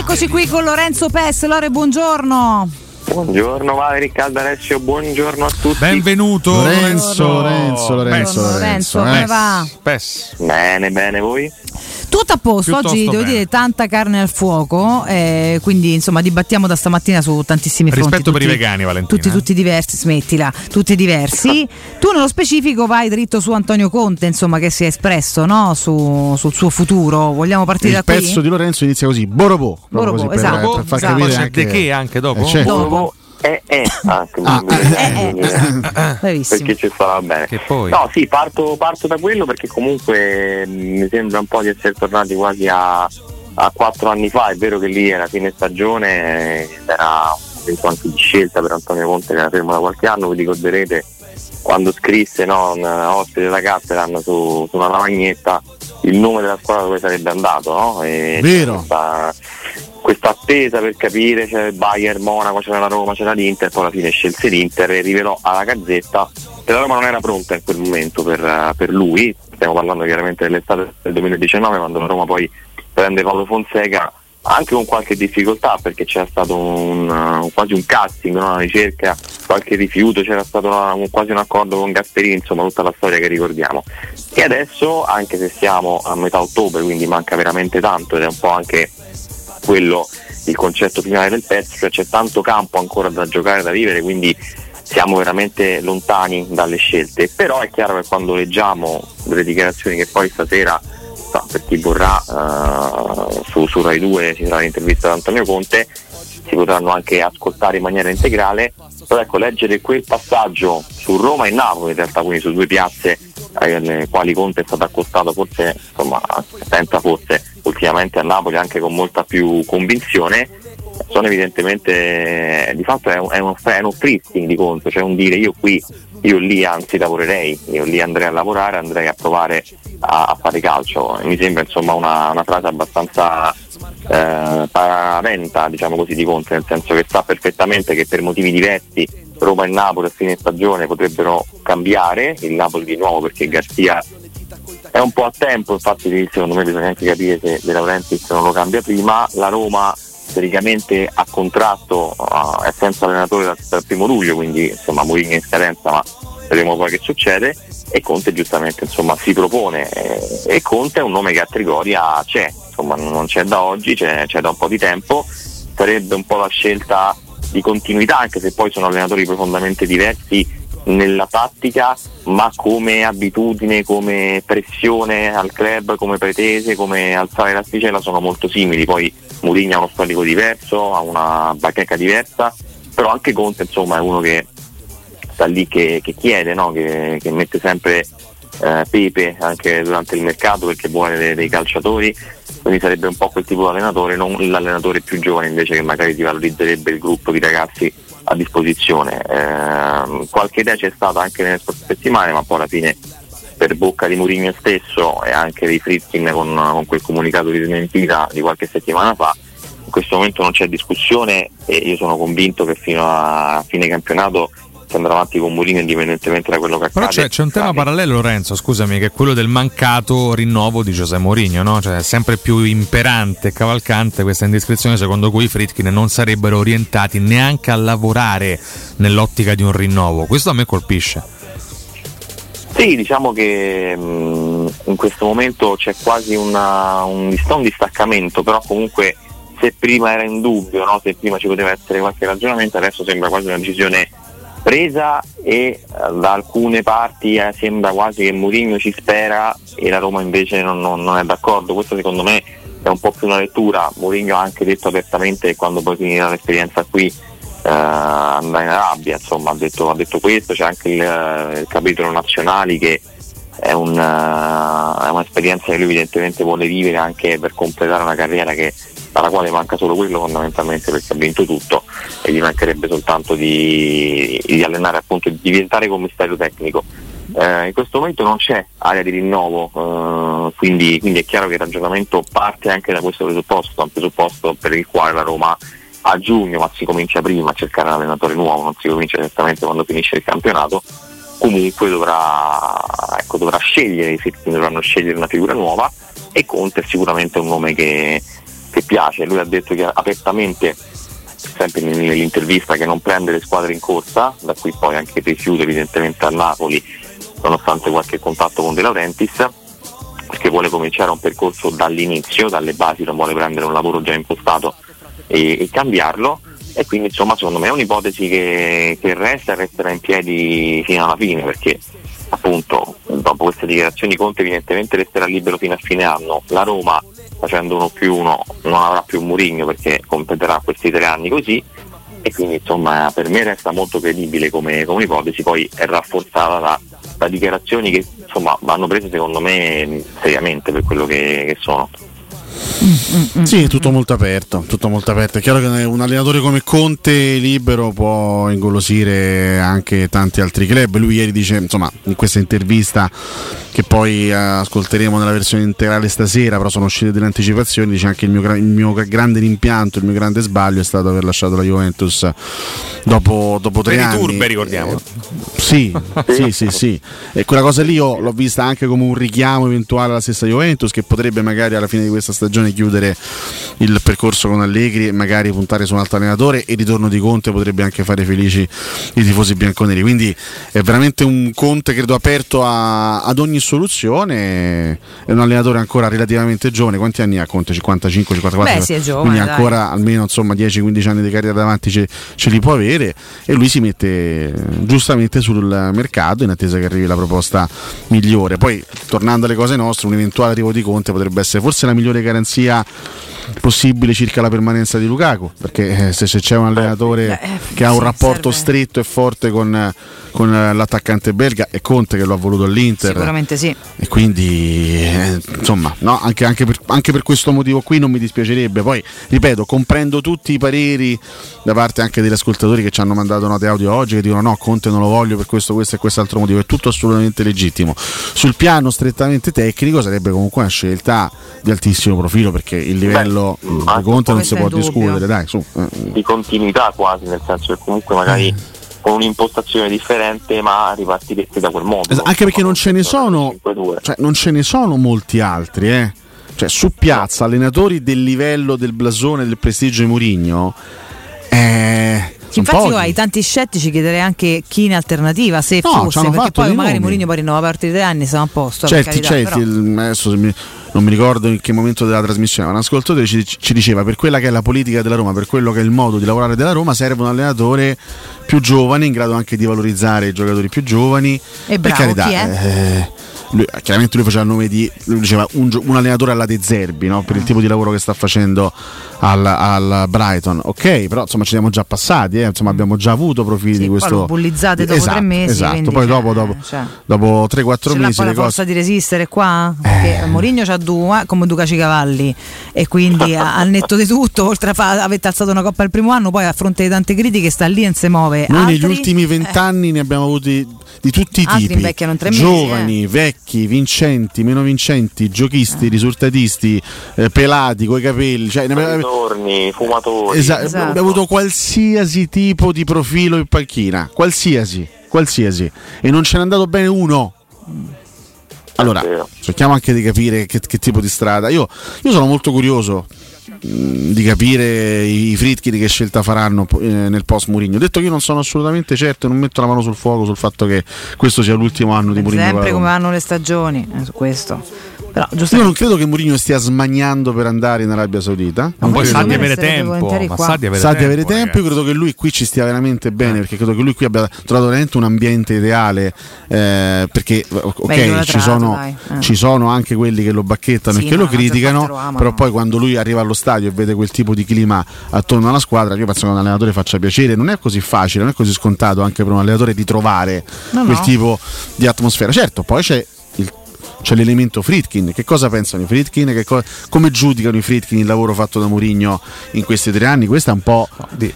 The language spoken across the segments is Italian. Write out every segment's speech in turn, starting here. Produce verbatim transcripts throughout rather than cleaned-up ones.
Eccoci qui con Lorenzo Pes. Lore, buongiorno. Buongiorno Maverick Aldaresio, buongiorno a tutti. Benvenuto Lorenzo. Lorenzo, Lorenzo, Lorenzo, Pes. Lorenzo come Pes. va? Pes. Bene, bene, voi? Tutto a posto. Piuttosto oggi bene. Devo dire tanta carne al fuoco, eh, quindi insomma dibattiamo da stamattina su tantissimi fronti. Rispetto tutti, per i vegani, Valentina. Tutti, tutti diversi, smettila, tutti diversi. Tu nello specifico vai dritto su Antonio Conte, insomma, che si è espresso, no? su, sul suo futuro. Vogliamo partire il da qui? Il pezzo di Lorenzo inizia così, Borobò. Borobò, esatto. Per far esatto. capire c'è anche, che anche dopo? Eh, c'è. dopo. Eh, eh, anche ah, eh, eh, eh, perché ci farà bene. Che poi? No, sì, parto, parto da quello perché comunque mi sembra un po' di essere tornati quasi a, a quattro anni fa. È vero che lì era fine stagione, era un momento anche di scelta per Antonio Conte, che era fermo da qualche anno. Vi ricorderete quando scrisse, no, un ospite della Castellan su, su una lavagnetta il nome della squadra dove sarebbe andato, no? E vero. Questa attesa per capire, c'era il Bayern Monaco, c'era la Roma, c'era l'Inter, poi alla fine scelse l'Inter e rivelò alla Gazzetta che la Roma non era pronta in quel momento per, per lui. Stiamo parlando chiaramente dell'estate del duemiladiciannove, quando la Roma poi prende Paolo Fonseca, anche con qualche difficoltà, perché c'era stato un, quasi un casting, una ricerca, qualche rifiuto, c'era stato una, un, quasi un accordo con Gasperini, insomma tutta la storia che ricordiamo. E adesso, anche se siamo a metà ottobre, quindi manca veramente tanto, ed è un po' anche quello il concetto finale del pezzo, cioè c'è tanto campo ancora da giocare, da vivere, quindi siamo veramente lontani dalle scelte. Però è chiaro che quando leggiamo le dichiarazioni che poi stasera, per chi vorrà, uh, su, su Rai due ci sarà l'intervista di Antonio Conte, si potranno anche ascoltare in maniera integrale. Però ecco, leggere quel passaggio su Roma e Napoli, in realtà, quindi su due piazze alle quali Conte è stato accostato, forse insomma senza forse ultimamente a Napoli anche con molta più convinzione, sono evidentemente, di fatto è un, è uno, è uno freezing di Conte, cioè un dire io qui, io lì, anzi lavorerei, io lì andrei a lavorare, andrei a provare a, a fare calcio. Mi sembra insomma una, una frase abbastanza eh, paraventa, diciamo così, di Conte, nel senso che sa perfettamente che per motivi diversi Roma e Napoli a fine stagione potrebbero cambiare, il Napoli di nuovo perché Garzia è un po' a tempo, infatti secondo me bisogna anche capire se De Laurentiis non lo cambia prima, la Roma teoricamente a contratto uh, è senza allenatore dal, dal primo luglio, quindi insomma Mourinho in scadenza, ma vedremo poi che succede. E Conte giustamente insomma si propone, eh, e Conte è un nome che a Trigoria c'è, insomma non c'è da oggi, c'è, c'è da un po' di tempo, sarebbe un po' la scelta di continuità, anche se poi sono allenatori profondamente diversi nella tattica, ma come abitudine, come pressione al club, come pretese, come alzare l'asticella sono molto simili. Poi Mourinho ha uno storico diverso, ha una bacheca diversa, però anche Conte insomma è uno che sta lì, che, che chiede, no? che, che mette sempre eh, pepe anche durante il mercato perché vuole dei, dei calciatori, quindi sarebbe un po' quel tipo di allenatore, non l'allenatore più giovane invece che magari ti valorizzerebbe il gruppo di ragazzi a disposizione. Eh, qualche idea c'è stata anche nelle scorse settimane, ma poi alla fine per bocca di Mourinho stesso e anche di Friedkin con, con quel comunicato di smentita di qualche settimana fa, in questo momento non c'è discussione e io sono convinto che fino a fine campionato si andrà avanti con Mourinho indipendentemente da quello che accade. Però c'è, c'è un tema parallelo, Lorenzo, scusami, che è quello del mancato rinnovo di José Mourinho, no? Cioè è sempre più imperante e cavalcante questa indiscrezione secondo cui i Friedkin non sarebbero orientati neanche a lavorare nell'ottica di un rinnovo. Questo a me colpisce. Sì, diciamo che mh, in questo momento c'è quasi una, un, un distaccamento, però comunque se prima era in dubbio, no? Se prima ci poteva essere qualche ragionamento, adesso sembra quasi una decisione presa e da alcune parti eh, sembra quasi che Mourinho ci spera e la Roma invece non, non, non è d'accordo. Questo secondo me è un po' più una lettura. Mourinho ha anche detto apertamente che quando poi finirà l'esperienza qui Uh, andare in Arabia, insomma ha detto, ha detto questo. C'è anche il, il capitolo nazionali che è, un, uh, è un'esperienza che lui evidentemente vuole vivere anche per completare una carriera che, alla quale manca solo quello fondamentalmente, perché ha vinto tutto e gli mancherebbe soltanto di, di allenare, appunto di diventare commissario tecnico. Uh, in questo momento non c'è area di rinnovo, uh, quindi, quindi è chiaro che il ragionamento parte anche da questo presupposto, un presupposto per il quale la Roma a giugno, ma si comincia prima a cercare un allenatore nuovo, non si comincia esattamente quando finisce il campionato, comunque dovrà, ecco, dovrà scegliere, dovranno scegliere una figura nuova e Conte è sicuramente un nome che, se piace. Lui ha detto che apertamente, sempre nell'intervista, che non prende le squadre in corsa, da qui poi anche rifiuta evidentemente al Napoli, nonostante qualche contatto con De Laurentiis, perché vuole cominciare un percorso dall'inizio, dalle basi, non vuole prendere un lavoro già impostato e, e cambiarlo. E quindi insomma secondo me è un'ipotesi che, che resta e resterà in piedi fino alla fine, perché appunto dopo queste dichiarazioni Conte evidentemente resterà libero fino a fine anno. La Roma, facendo uno più uno, non avrà più Mourinho perché competerà questi tre anni così, e quindi insomma per me resta molto credibile come, come ipotesi. Poi è rafforzata da, da dichiarazioni che insomma vanno prese secondo me seriamente per quello che, che sono. Sì, tutto molto aperto, tutto molto aperto. È chiaro che un allenatore come Conte libero può ingolosire anche tanti altri club. Lui ieri dice, insomma, in questa intervista che poi ascolteremo nella versione integrale stasera, però sono uscite delle anticipazioni, dice anche il mio, il mio grande rimpianto, il mio grande sbaglio è stato aver lasciato la Juventus dopo, dopo tre anni. Per i turbe, ricordiamo. Eh, sì, sì, sì, sì. E quella cosa lì io l'ho vista anche come un richiamo eventuale alla stessa Juventus, che potrebbe magari alla fine di questa stagione chiudere il percorso con Allegri e magari puntare su un altro allenatore, e il ritorno di Conte potrebbe anche fare felici i tifosi bianconeri. Quindi è veramente un Conte credo aperto a, ad ogni soluzione. È un allenatore ancora relativamente giovane. Quanti anni ha Conte? cinquantacinque cinquantaquattro? Beh, sì, è giovane, quindi ancora dai, almeno insomma dieci quindici anni di carriera davanti ce, ce li può avere, e lui si mette giustamente sul mercato in attesa che arrivi la proposta migliore. Poi tornando alle cose nostre, un eventuale arrivo di Conte potrebbe essere forse la migliore garanzia sia possibile circa la permanenza di Lukaku, perché se c'è un allenatore che ha un rapporto stretto e forte con, con l'attaccante belga è Conte, che lo ha voluto all'Inter sicuramente, sì, e quindi eh, insomma no, anche, anche, per, anche per questo motivo qui non mi dispiacerebbe. Poi ripeto, comprendo tutti i pareri da parte anche degli ascoltatori che ci hanno mandato note audio oggi che dicono no, Conte non lo voglio per questo, questo e quest'altro motivo. È tutto assolutamente legittimo. Sul piano strettamente tecnico sarebbe comunque una scelta di altissimo profilo, perché il livello Beh, mh, di Conte non si può discutere, dai, su. Di continuità quasi, nel senso che comunque magari eh. con un'impostazione differente ma ripartiresti da quel modo. Esatto, anche perché non ce ne sono, cioè non ce ne sono molti altri, eh. Cioè su piazza allenatori del livello, del blasone, del prestigio di Mourinho eh infatti io hai tanti scettici, chiederei anche chi in alternativa se no, fosse, perché poi magari Mourinho poi rinnova parte di tre anni, stava a posto, certi, certi, adesso mi, non mi ricordo in che momento della trasmissione, ma un ascoltatore ci, ci diceva per quella che è la politica della Roma, per quello che è il modo di lavorare della Roma serve un allenatore più giovane, in grado anche di valorizzare i giocatori più giovani. E bravo, per carità, chi è? Eh, Lui, chiaramente lui faceva il nome di, lui diceva un, un allenatore alla De Zerbi, no? Per il tipo di lavoro che sta facendo al, al Brighton, ok, però insomma ci siamo già passati, eh? Insomma abbiamo già avuto profili sì, di questo. Poi lo bullizzate dopo esatto, tre mesi, esatto. Poi dopo, dopo, cioè, dopo tre quattro mesi la le forza cose... di resistere qua, perché eh. Mourinho c'ha due come Ducaci Cavalli, e quindi al netto di tutto, oltre a fa, avete alzato una coppa il primo anno, poi a fronte di tante critiche sta lì e non si muove. Noi altri, negli ultimi vent'anni eh. ne abbiamo avuti di tutti i tipi, giovani, mesi, eh. vecchi, vincenti, meno vincenti, giochisti, risultatisti, eh, pelati, coi capelli, cioè, ritorni, fumatori. Esatto, esatto. Abbiamo avuto qualsiasi tipo di profilo in panchina, qualsiasi, qualsiasi, e non ce n'è andato bene uno. Allora, cerchiamo anche di capire che, che tipo di strada. Io, io sono molto curioso di capire i Friedkin che scelta faranno eh, nel post Mourinho. Detto che io non sono assolutamente certo, non metto la mano sul fuoco sul fatto che questo sia l'ultimo anno di Mourinho. Sempre come vanno le stagioni, eh, su questo. Però, giustamente... Io non credo che Mourinho stia smagnando per andare in Arabia Saudita. Ma poi sa di avere tempo, ma sa di avere sa tempo. Di avere tempo. Io credo che lui qui ci stia veramente bene, eh. perché credo che lui qui abbia trovato veramente un ambiente ideale. Eh, perché ok, Beh, ci, sono, eh. ci sono anche quelli che lo bacchettano sì, e che no, lo criticano, lo ama, però no. Poi quando lui arriva allo stadio e vede quel tipo di clima attorno alla squadra, io penso che un allenatore faccia piacere. Non è così facile, non è così scontato anche per un allenatore di trovare no, quel no. tipo di atmosfera. Certo, poi c'è il c'è l'elemento Friedkin. Che cosa pensano i Friedkin? Che co- come giudicano i Friedkin il lavoro fatto da Mourinho in questi tre anni? Questo è un po'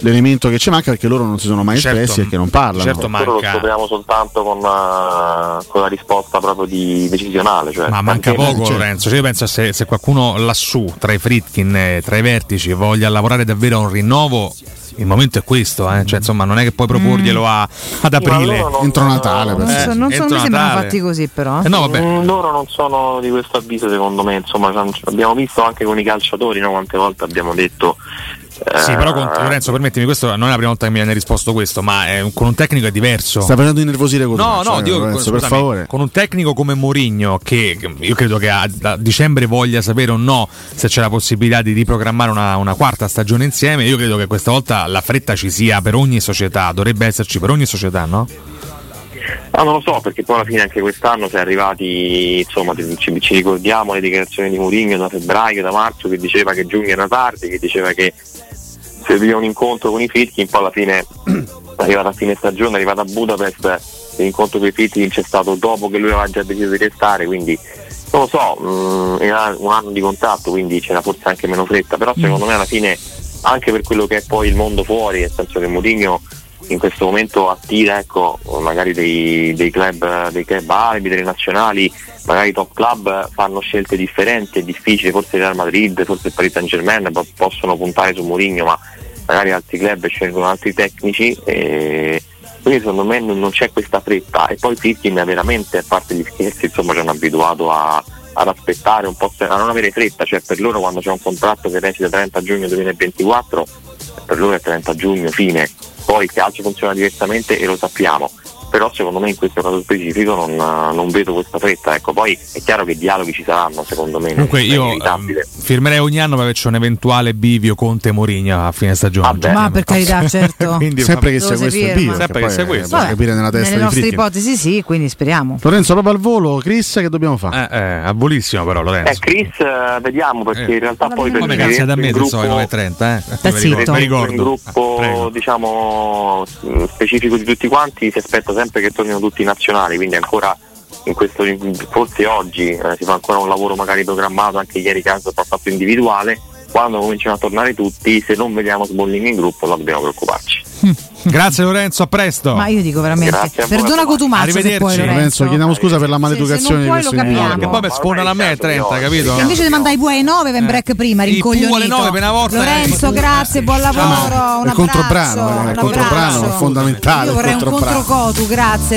l'elemento che ci manca, perché loro non si sono mai certo, espressi e che non parlano. Certo, manca... lo scopriamo soltanto con una, con una risposta proprio di decisionale. Cioè, ma manca poco, cioè... Lorenzo. Cioè, io penso se, se qualcuno lassù tra i Friedkin, tra i vertici, voglia lavorare davvero a un rinnovo, il momento è questo, eh? Cioè, insomma, non è che puoi proporglielo a, ad aprile, no, entro no, Natale. No, no, eh, non so, mi sembrano fatti così, però. Eh, no, vabbè. Mm, loro non sono di questo avviso, secondo me. Insomma, abbiamo visto anche con i calciatori, no? Quante volte abbiamo detto. Sì, però con Lorenzo, permettimi, questo non è la prima volta che mi viene risposto questo, ma eh, con un tecnico è diverso. Sta facendo innervosire con No, no, cioè, Dio, Lorenzo, scusami, per favore. Con un tecnico come Mourinho, che io credo che a, a dicembre voglia sapere o no se c'è la possibilità di riprogrammare una, una quarta stagione insieme, io credo che questa volta la fretta ci sia per ogni società, dovrebbe esserci per ogni società, no? Ah, non lo so, perché poi alla fine anche quest'anno si è arrivati, insomma, ci, ci ricordiamo le dichiarazioni di Mourinho da febbraio, da marzo, che diceva che giugno era tardi, che diceva che serviva un incontro con i Friedkin, poi alla fine è arrivata a fine stagione, è arrivata a Budapest, l'incontro con i Friedkin c'è stato dopo che lui aveva già deciso di restare, quindi non lo so, mh, era un anno di contatto, quindi c'era forse anche meno fretta, però secondo me alla fine, anche per quello che è poi il mondo fuori, nel senso che Mourinho in questo momento attira, ecco, magari dei, dei club, dei club arabi, delle nazionali, magari top club fanno scelte differenti, è difficile, forse il Real Madrid, forse il Paris Saint Germain possono puntare su Mourinho, ma magari altri club scelgono altri tecnici, e quindi secondo me non c'è questa fretta. E poi Friedkin veramente, a parte gli scherzi, insomma, ci hanno abituato a, ad aspettare un po', a non avere fretta, cioè per loro quando c'è un contratto che recita trenta giugno duemilaventiquattro, per loro è trenta giugno fine. Poi il calcio funziona diversamente e lo sappiamo, però secondo me in questo caso specifico non, non vedo questa fretta, ecco. Poi è chiaro che dialoghi ci saranno, secondo me. Dunque io ehm, firmerei ogni anno per c'è un eventuale bivio Conte Mourinho a fine stagione. Vabbè, ma per carità, certo. Sempre che sia questo il bivio, sempre che sia questo. Vabbè, capire nella testa nelle nostre ipotesi sì, quindi speriamo. Lorenzo, proprio al volo, Chris, che dobbiamo fare? Eh, eh, a volissimo però Lorenzo. Eh, Chris, vediamo, perché eh. in realtà poi per grazie da me sono le nove e trenta, eh. Un gruppo, diciamo, specifico di tutti quanti, si aspetta sempre che tornino tutti i nazionali, quindi ancora in questo, forse oggi eh, si fa ancora un lavoro magari programmato, anche ieri caso ha fatto individuale, quando cominciano a tornare tutti, se non vediamo sbollini in gruppo non dobbiamo preoccuparci. Grazie Lorenzo, a presto. Ma io dico veramente grazie, perdona Cotumaccio, se puoi, Lorenzo, chiediamo scusa per la maleducazione se, se non puoi lo capiamo, che poi per sfona la me trenta, capito? Che invece di mandare i buoi nove per break prima, rincoglionito Lorenzo, grazie, buon lavoro, un abbraccio, il controbrano, il controbrano è fondamentale. Io vorrei un contro Cotu, grazie.